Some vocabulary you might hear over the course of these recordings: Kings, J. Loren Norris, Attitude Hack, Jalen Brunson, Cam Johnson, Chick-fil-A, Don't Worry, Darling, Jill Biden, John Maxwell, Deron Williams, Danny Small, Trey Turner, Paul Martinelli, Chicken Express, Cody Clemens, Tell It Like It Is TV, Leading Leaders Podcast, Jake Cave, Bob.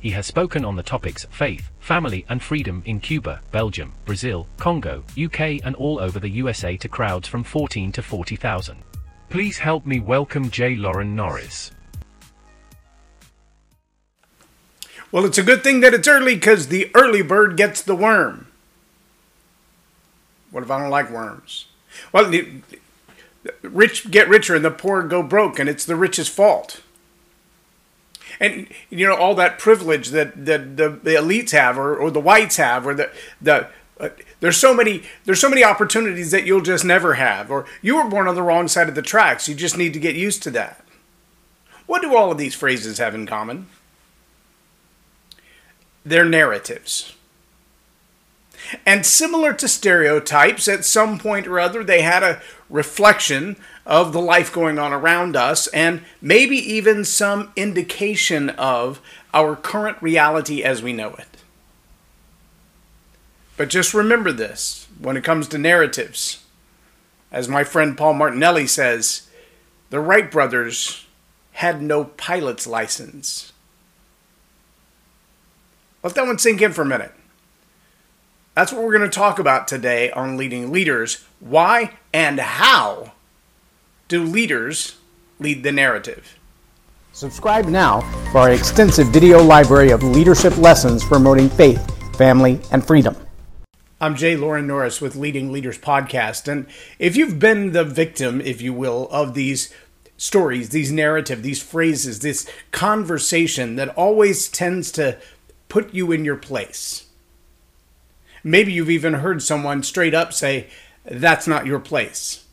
He has spoken on the topics faith, family and freedom in Cuba, Belgium, Brazil, Congo, UK and all over the USA to crowds from 14 to 40,000. Please help me welcome J. Loren Norris. Well, it's a good thing that it's early because the early bird gets the worm. What if I don't like worms? Well, the rich get richer and the poor go broke, and it's the rich's fault. And, you know, all that privilege that the elites have or the whites have or there's so many opportunities that you'll just never have, or you were born on the wrong side of the tracks. You just need to get used to that. What do all of these phrases have in common? They're narratives. And similar to stereotypes, at some point or other, they had a reflection of the life going on around us and maybe even some indication of our current reality as we know it. But just remember this when it comes to narratives. As my friend Paul Martinelli says, the Wright brothers had no pilot's license. Let that one sink in for a minute. That's what we're going to talk about today on Leading Leaders. Why and how do leaders lead the narrative? Subscribe now for our extensive video library of leadership lessons promoting faith, family, and freedom. I'm J. Loren Norris with Leading Leaders Podcast. And if you've been the victim, if you will, of these stories, these narratives, these phrases, this conversation that always tends to put you in your place. Maybe you've even heard someone straight up say, that's not your place.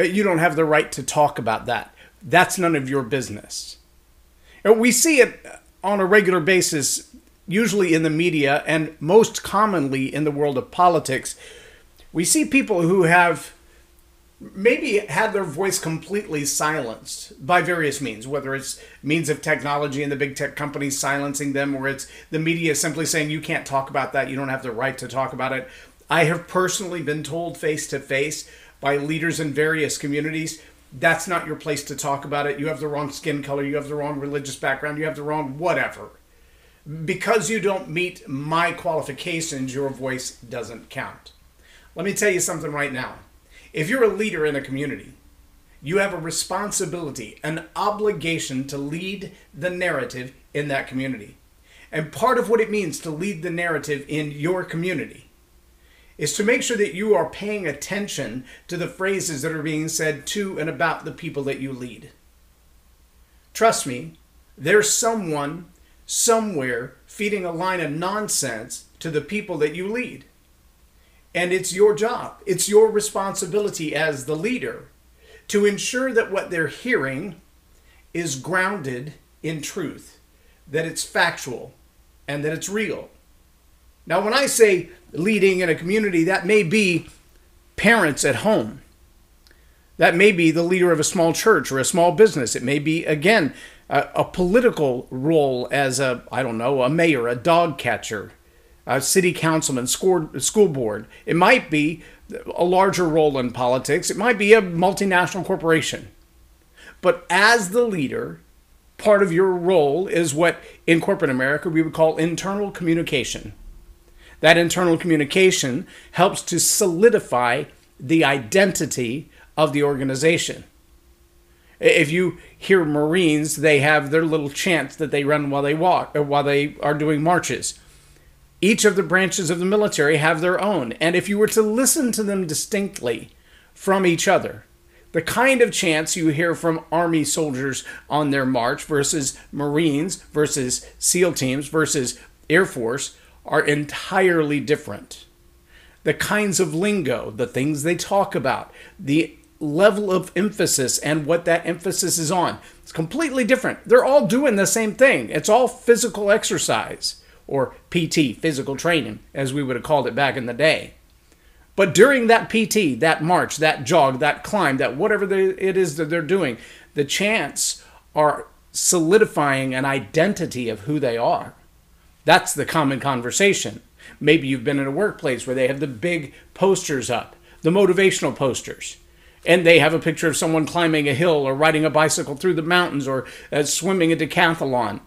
You don't have the right to talk about that. That's none of your business. We see it on a regular basis, usually in the media and most commonly in the world of politics. We see people who have maybe had their voice completely silenced by various means, whether it's means of technology and the big tech companies silencing them, or it's the media simply saying, you can't talk about that. You don't have the right to talk about it. I have personally been told face to face by leaders in various communities, that's not your place to talk about it. You have the wrong skin color. You have the wrong religious background. You have the wrong whatever. Because you don't meet my qualifications, your voice doesn't count. Let me tell you something right now. If you're a leader in a community, you have a responsibility, an obligation to lead the narrative in that community. And part of what it means to lead the narrative in your community is to make sure that you are paying attention to the phrases that are being said to and about the people that you lead. Trust me, there's someone somewhere feeding a line of nonsense to the people that you lead. And it's your job, it's your responsibility as the leader to ensure that what they're hearing is grounded in truth, that it's factual, and that it's real. Now, when I say leading in a community, that may be parents at home. That may be the leader of a small church or a small business. It may be, again, a political role as a mayor, a dog catcher, a city councilman, school board. It might be a larger role in politics. It might be a multinational corporation. But as the leader, part of your role is what in corporate America we would call internal communication. That internal communication helps to solidify the identity of the organization. If you hear Marines, they have their little chants that they run while they walk, or while they are doing marches. Each of the branches of the military have their own, and if you were to listen to them distinctly from each other, the kind of chants you hear from Army soldiers on their march versus Marines versus SEAL teams versus Air Force are entirely different. The kinds of lingo, the things they talk about, the level of emphasis and what that emphasis is on, it's completely different. They're all doing the same thing. It's all physical exercise, or PT, physical training, as we would have called it back in the day. But during that PT, that march, that jog, that climb, that whatever it is that they're doing, the chants are solidifying an identity of who they are. That's the common conversation. Maybe you've been in a workplace where they have the big posters up, the motivational posters, and they have a picture of someone climbing a hill or riding a bicycle through the mountains or swimming a decathlon.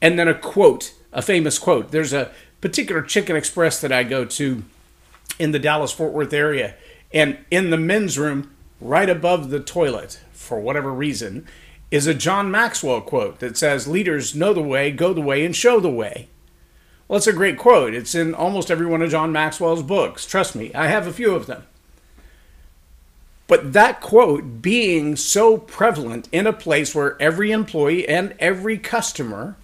and then a quote, a famous quote. There's a particular Chicken Express that I go to in the Dallas-Fort Worth area, and in the men's room, right above the toilet, for whatever reason, is a John Maxwell quote that says, "Leaders know the way, go the way, and show the way." Well, it's a great quote. It's in almost every one of John Maxwell's books. Trust me, I have a few of them. But that quote being so prevalent in a place where every employee and every customer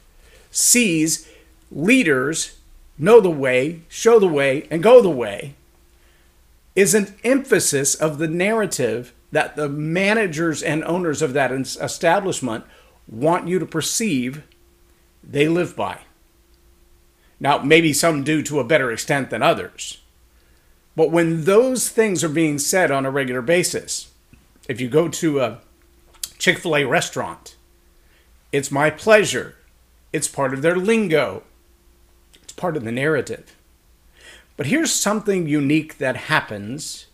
sees leaders know the way, show the way, and go the way, is an emphasis of the narrative that the managers and owners of that establishment want you to perceive they live by. Now, maybe some do to a better extent than others. But when those things are being said on a regular basis, if you go to a Chick-fil-A restaurant, it's my pleasure. It's part of their lingo. It's part of the narrative. But here's something unique that happens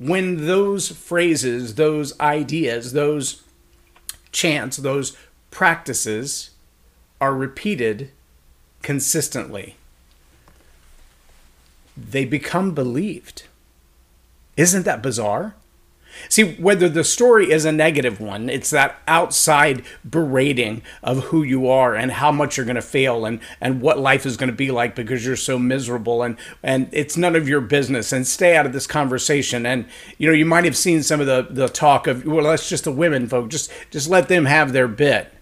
when those phrases, those ideas, those chants, those practices are repeated consistently. They become believed. Isn't that bizarre? See, whether the story is a negative one, it's that outside berating of who you are and how much you're going to fail and what life is going to be like because you're so miserable and it's none of your business and stay out of this conversation. And, you know, you might have seen some of the talk of, well, that's just the women folk. Just let them have their bit.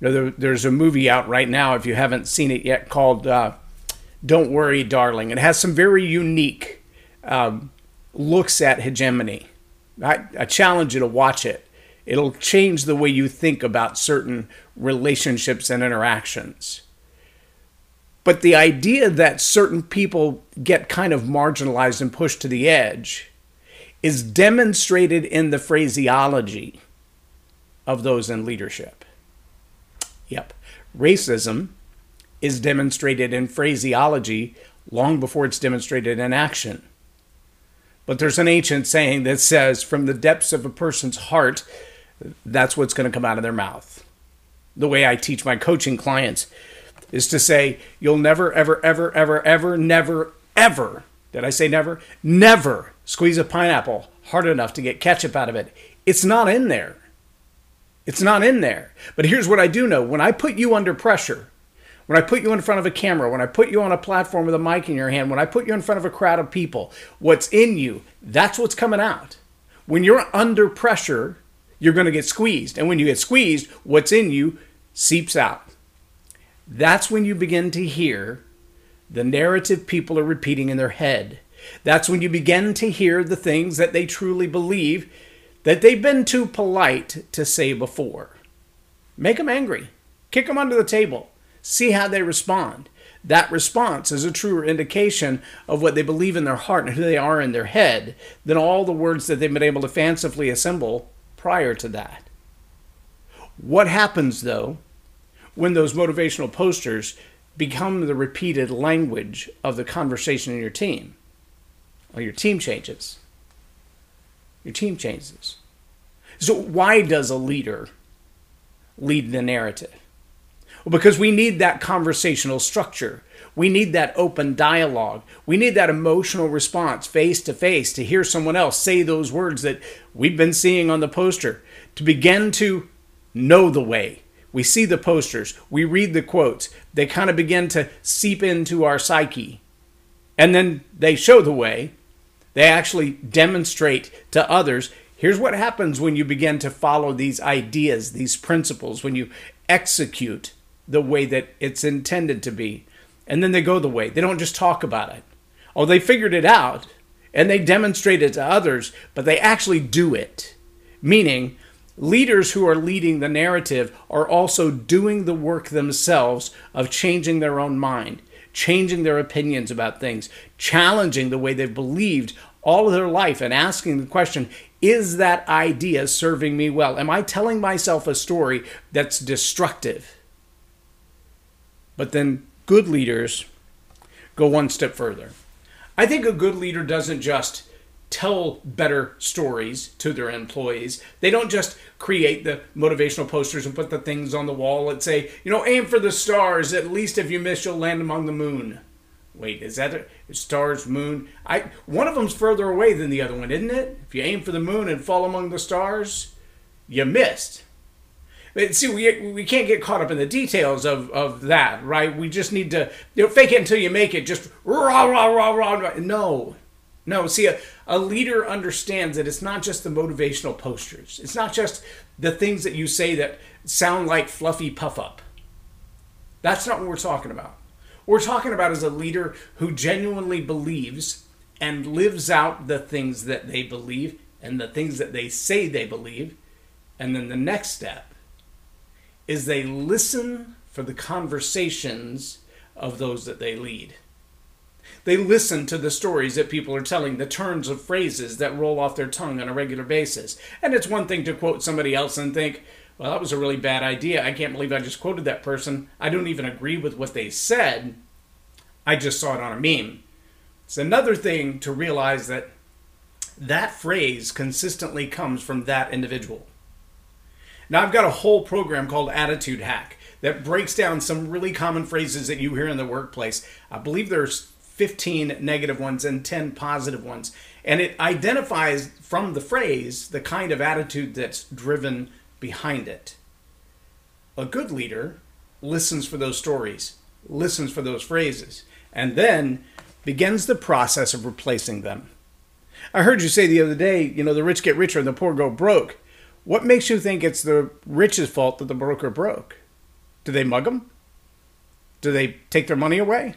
You know, there's a movie out right now, if you haven't seen it yet, called Don't Worry, Darling. It has some very unique looks at hegemony. I challenge you to watch it. It'll change the way you think about certain relationships and interactions. But the idea that certain people get kind of marginalized and pushed to the edge is demonstrated in the phraseology of those in leadership. Yep, racism is demonstrated in phraseology long before it's demonstrated in action. But there's an ancient saying that says, from the depths of a person's heart, that's what's going to come out of their mouth. The way I teach my coaching clients is to say, you'll never, ever, ever, ever, ever, never, ever, did I say never? Never squeeze a pineapple hard enough to get ketchup out of it. It's not in there. It's not in there. But here's what I do know. When I put you under pressure, when I put you in front of a camera, when I put you on a platform with a mic in your hand, when I put you in front of a crowd of people, what's in you, that's what's coming out. When you're under pressure, you're going to get squeezed. And when you get squeezed, what's in you seeps out. That's when you begin to hear the narrative people are repeating in their head. That's when you begin to hear the things that they truly believe that they've been too polite to say before. Make them angry. Kick them under the table. See how they respond. That response is a truer indication of what they believe in their heart and who they are in their head than all the words that they've been able to fancifully assemble prior to that. What happens, though, when those motivational posters become the repeated language of the conversation in your team? Well, your team changes. Your team changes. So why does a leader lead the narrative? Well, because we need that conversational structure. We need that open dialogue. We need that emotional response face to face to hear someone else say those words that we've been seeing on the poster, to begin to know the way. We see the posters. We read the quotes. They kind of begin to seep into our psyche. And then they show the way. They actually demonstrate to others. Here's what happens when you begin to follow these ideas, these principles, when you execute the way that it's intended to be. And then they go the way. They don't just talk about it. Oh, they figured it out and they demonstrate it to others, but they actually do it. Meaning, leaders who are leading the narrative are also doing the work themselves of changing their own mind, changing their opinions about things, challenging the way they've believed all of their life and asking the question, is that idea serving me well? Am I telling myself a story that's destructive? But then good leaders go one step further. I think a good leader doesn't just tell better stories to their employees. They don't just create the motivational posters and put the things on the wall that say, you know, aim for the stars. At least if you miss, you'll land among the moon. Wait, is that stars, moon? One of them's further away than the other one, isn't it? If you aim for the moon and fall among the stars, you missed. But see, we can't get caught up in the details of that, right? We just need to, you know, fake it until you make it. Just rah, rah, rah, rah, rah. No. No, see, a leader understands that it's not just the motivational posters. It's not just the things that you say that sound like fluffy puff-up. That's not what we're talking about. What we're talking about is a leader who genuinely believes and lives out the things that they believe and the things that they say they believe. And then the next step is they listen for the conversations of those that they lead. They listen to the stories that people are telling, the turns of phrases that roll off their tongue on a regular basis. And it's one thing to quote somebody else and think, well, that was a really bad idea. I can't believe I just quoted that person. I don't even agree with what they said. I just saw it on a meme. It's another thing to realize that that phrase consistently comes from that individual. Now, I've got a whole program called Attitude Hack that breaks down some really common phrases that you hear in the workplace. I believe there's 15 negative ones and 10 positive ones. And it identifies from the phrase the kind of attitude that's driven behind it. A good leader listens for those stories, listens for those phrases, and then begins the process of replacing them. I heard you say the other day, you know, the rich get richer and the poor go broke. What makes you think it's the rich's fault that the broker broke? Do they mug them? Do they take their money away?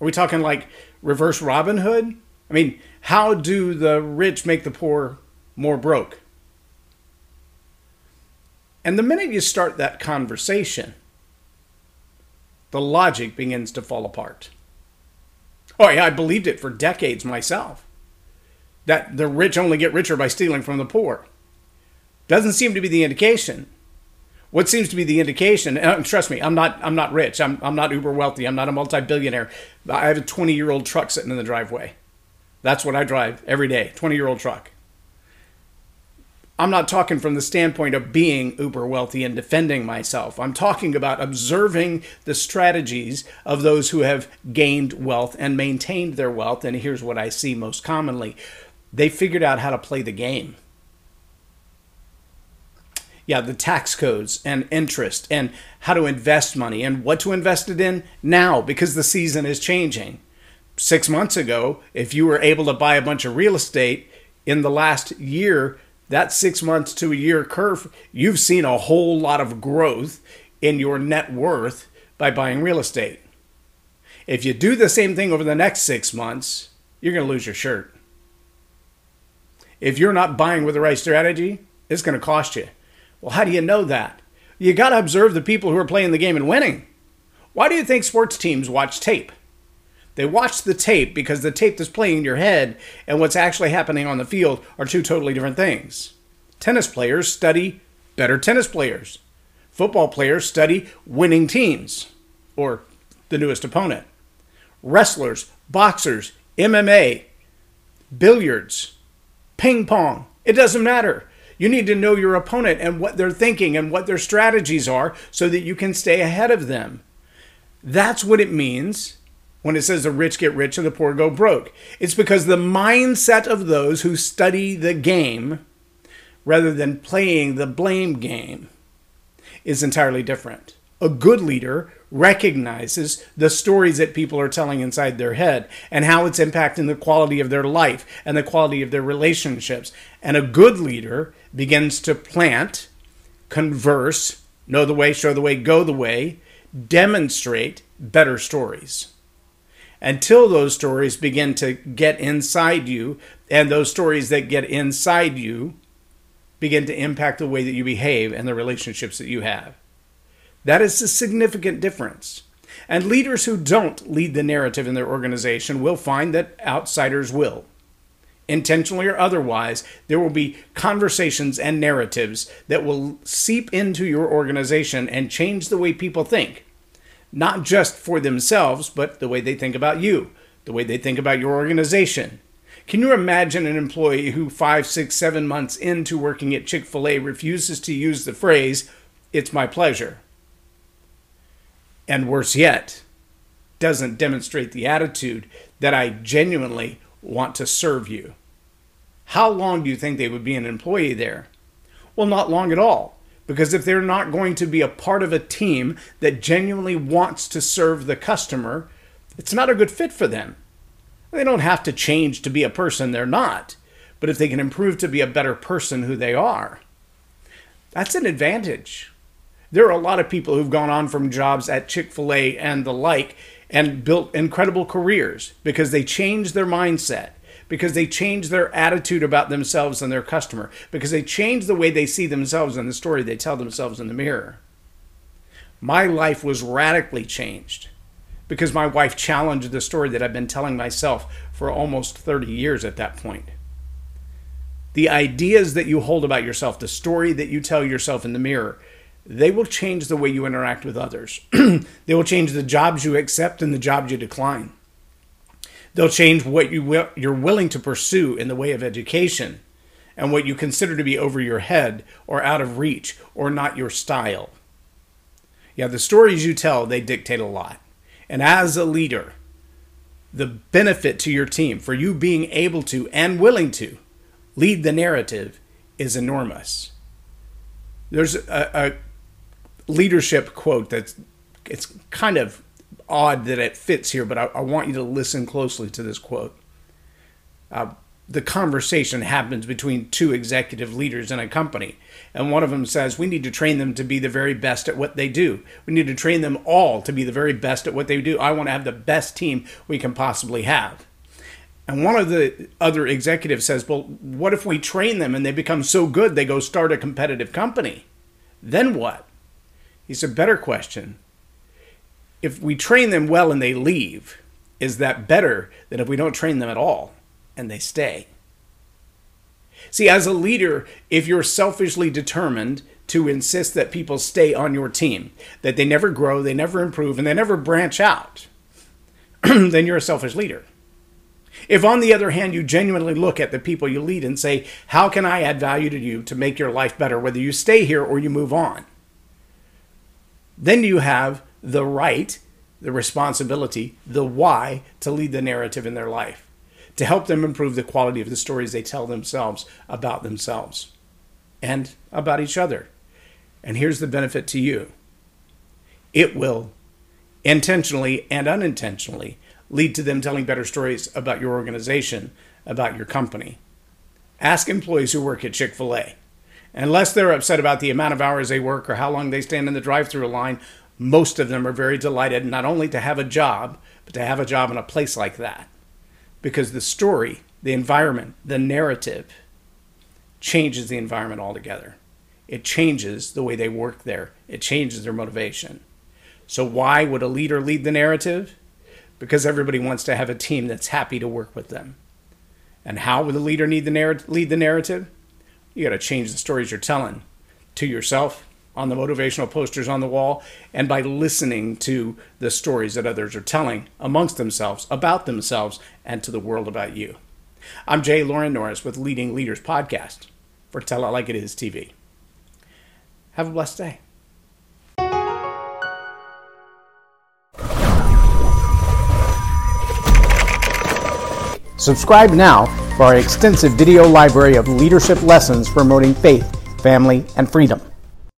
Are we talking like reverse Robin Hood? I mean, how do the rich make the poor more broke? And the minute you start that conversation, the logic begins to fall apart. Oh, yeah, I believed it for decades myself, that the rich only get richer by stealing from the poor. Doesn't seem to be the indication. What seems to be the indication, and trust me, I'm not rich. I'm not uber wealthy. I'm not a multi-billionaire. I have a 20-year-old truck sitting in the driveway. That's what I drive every day, 20-year-old truck. I'm not talking from the standpoint of being uber wealthy and defending myself. I'm talking about observing the strategies of those who have gained wealth and maintained their wealth. And here's what I see most commonly. They figured out how to play the game. Yeah, the tax codes and interest and how to invest money and what to invest it in now because the season is changing. 6 months ago, if you were able to buy a bunch of real estate in the last year, that 6 months to a year curve, you've seen a whole lot of growth in your net worth by buying real estate. If you do the same thing over the next 6 months, you're going to lose your shirt. If you're not buying with the right strategy, it's going to cost you. Well, how do you know that? You got to observe the people who are playing the game and winning. Why do you think sports teams watch tape? They watch the tape because the tape that's playing in your head and what's actually happening on the field are two totally different things. Tennis players study better tennis players. Football players study winning teams or the newest opponent. Wrestlers, boxers, MMA, billiards, ping pong. It doesn't matter. You need to know your opponent and what they're thinking and what their strategies are so that you can stay ahead of them. That's what it means when it says the rich get rich and the poor go broke. It's because the mindset of those who study the game rather than playing the blame game is entirely different. A good leader recognizes the stories that people are telling inside their head and how it's impacting the quality of their life and the quality of their relationships. And a good leader begins to plant, converse, know the way, show the way, go the way, demonstrate better stories. Until those stories begin to get inside you, and those stories that get inside you begin to impact the way that you behave and the relationships that you have. That is a significant difference. And leaders who don't lead the narrative in their organization will find that outsiders will. Intentionally or otherwise, there will be conversations and narratives that will seep into your organization and change the way people think. Not just for themselves, but the way they think about you, the way they think about your organization. Can you imagine an employee who 5, 6, 7 months into working at Chick-fil-A refuses to use the phrase, "It's my pleasure"? And worse yet, doesn't demonstrate the attitude that I genuinely want to serve you. How long do you think they would be an employee there? Well, not long at all, because if they're not going to be a part of a team that genuinely wants to serve the customer, it's not a good fit for them. They don't have to change to be a person they're not, but if they can improve to be a better person who they are, that's an advantage. There are a lot of people who've gone on from jobs at Chick-fil-A and the like and built incredible careers because they changed their mindset, because they changed their attitude about themselves and their customer, because they changed the way they see themselves and the story they tell themselves in the mirror. My life was radically changed because my wife challenged the story that I've been telling myself for almost 30 years at that point. The ideas that you hold about yourself, the story that you tell yourself in the mirror, they will change the way you interact with others. They will change the jobs you accept and the jobs you decline. They'll change what you're willing to pursue in the way of education and what you consider to be over your head or out of reach or not your style. Yeah, the stories you tell, they dictate a lot. And as a leader, the benefit to your team for you being able to and willing to lead the narrative is enormous. There's a leadership quote that's, it's kind of odd that it fits here, but I want you to listen closely to this quote. The conversation happens between two executive leaders in a company, and one of them says, we need to train them to be the very best at what they do. We need to train them all to be the very best at what they do. I want to have the best team we can possibly have. And one of the other executives says, well, what if we train them and they become so good they go start a competitive company? Then what? It's a better question. If we train them well and they leave, is that better than if we don't train them at all and they stay? See, as a leader, if you're selfishly determined to insist that people stay on your team, that they never grow, they never improve, and they never branch out, then you're a selfish leader. If, on the other hand, you genuinely look at the people you lead and say, how can I add value to you to make your life better, whether you stay here or you move on? Then you have the right, the responsibility, the why to lead the narrative in their life, to help them improve the quality of the stories they tell themselves about themselves and about each other. And here's the benefit to you. It will intentionally and unintentionally lead to them telling better stories about your organization, about your company. Ask employees who work at Chick-fil-A. Unless they're upset about the amount of hours they work or how long they stand in the drive-thru line, most of them are very delighted not only to have a job, but to have a job in a place like that. Because the story, the environment, the narrative changes the environment altogether. It changes the way they work there. It changes their motivation. So why would a leader lead the narrative? Because everybody wants to have a team that's happy to work with them. And how would the leader lead the narrative? You got to change the stories you're telling to yourself, on the motivational posters on the wall, and by listening to the stories that others are telling amongst themselves, about themselves, and to the world about you. I'm J. Loren Norris with Leading Leaders Podcast for Tell It Like It Is TV. Have a blessed day. Subscribe now for our extensive video library of leadership lessons promoting faith, family, and freedom.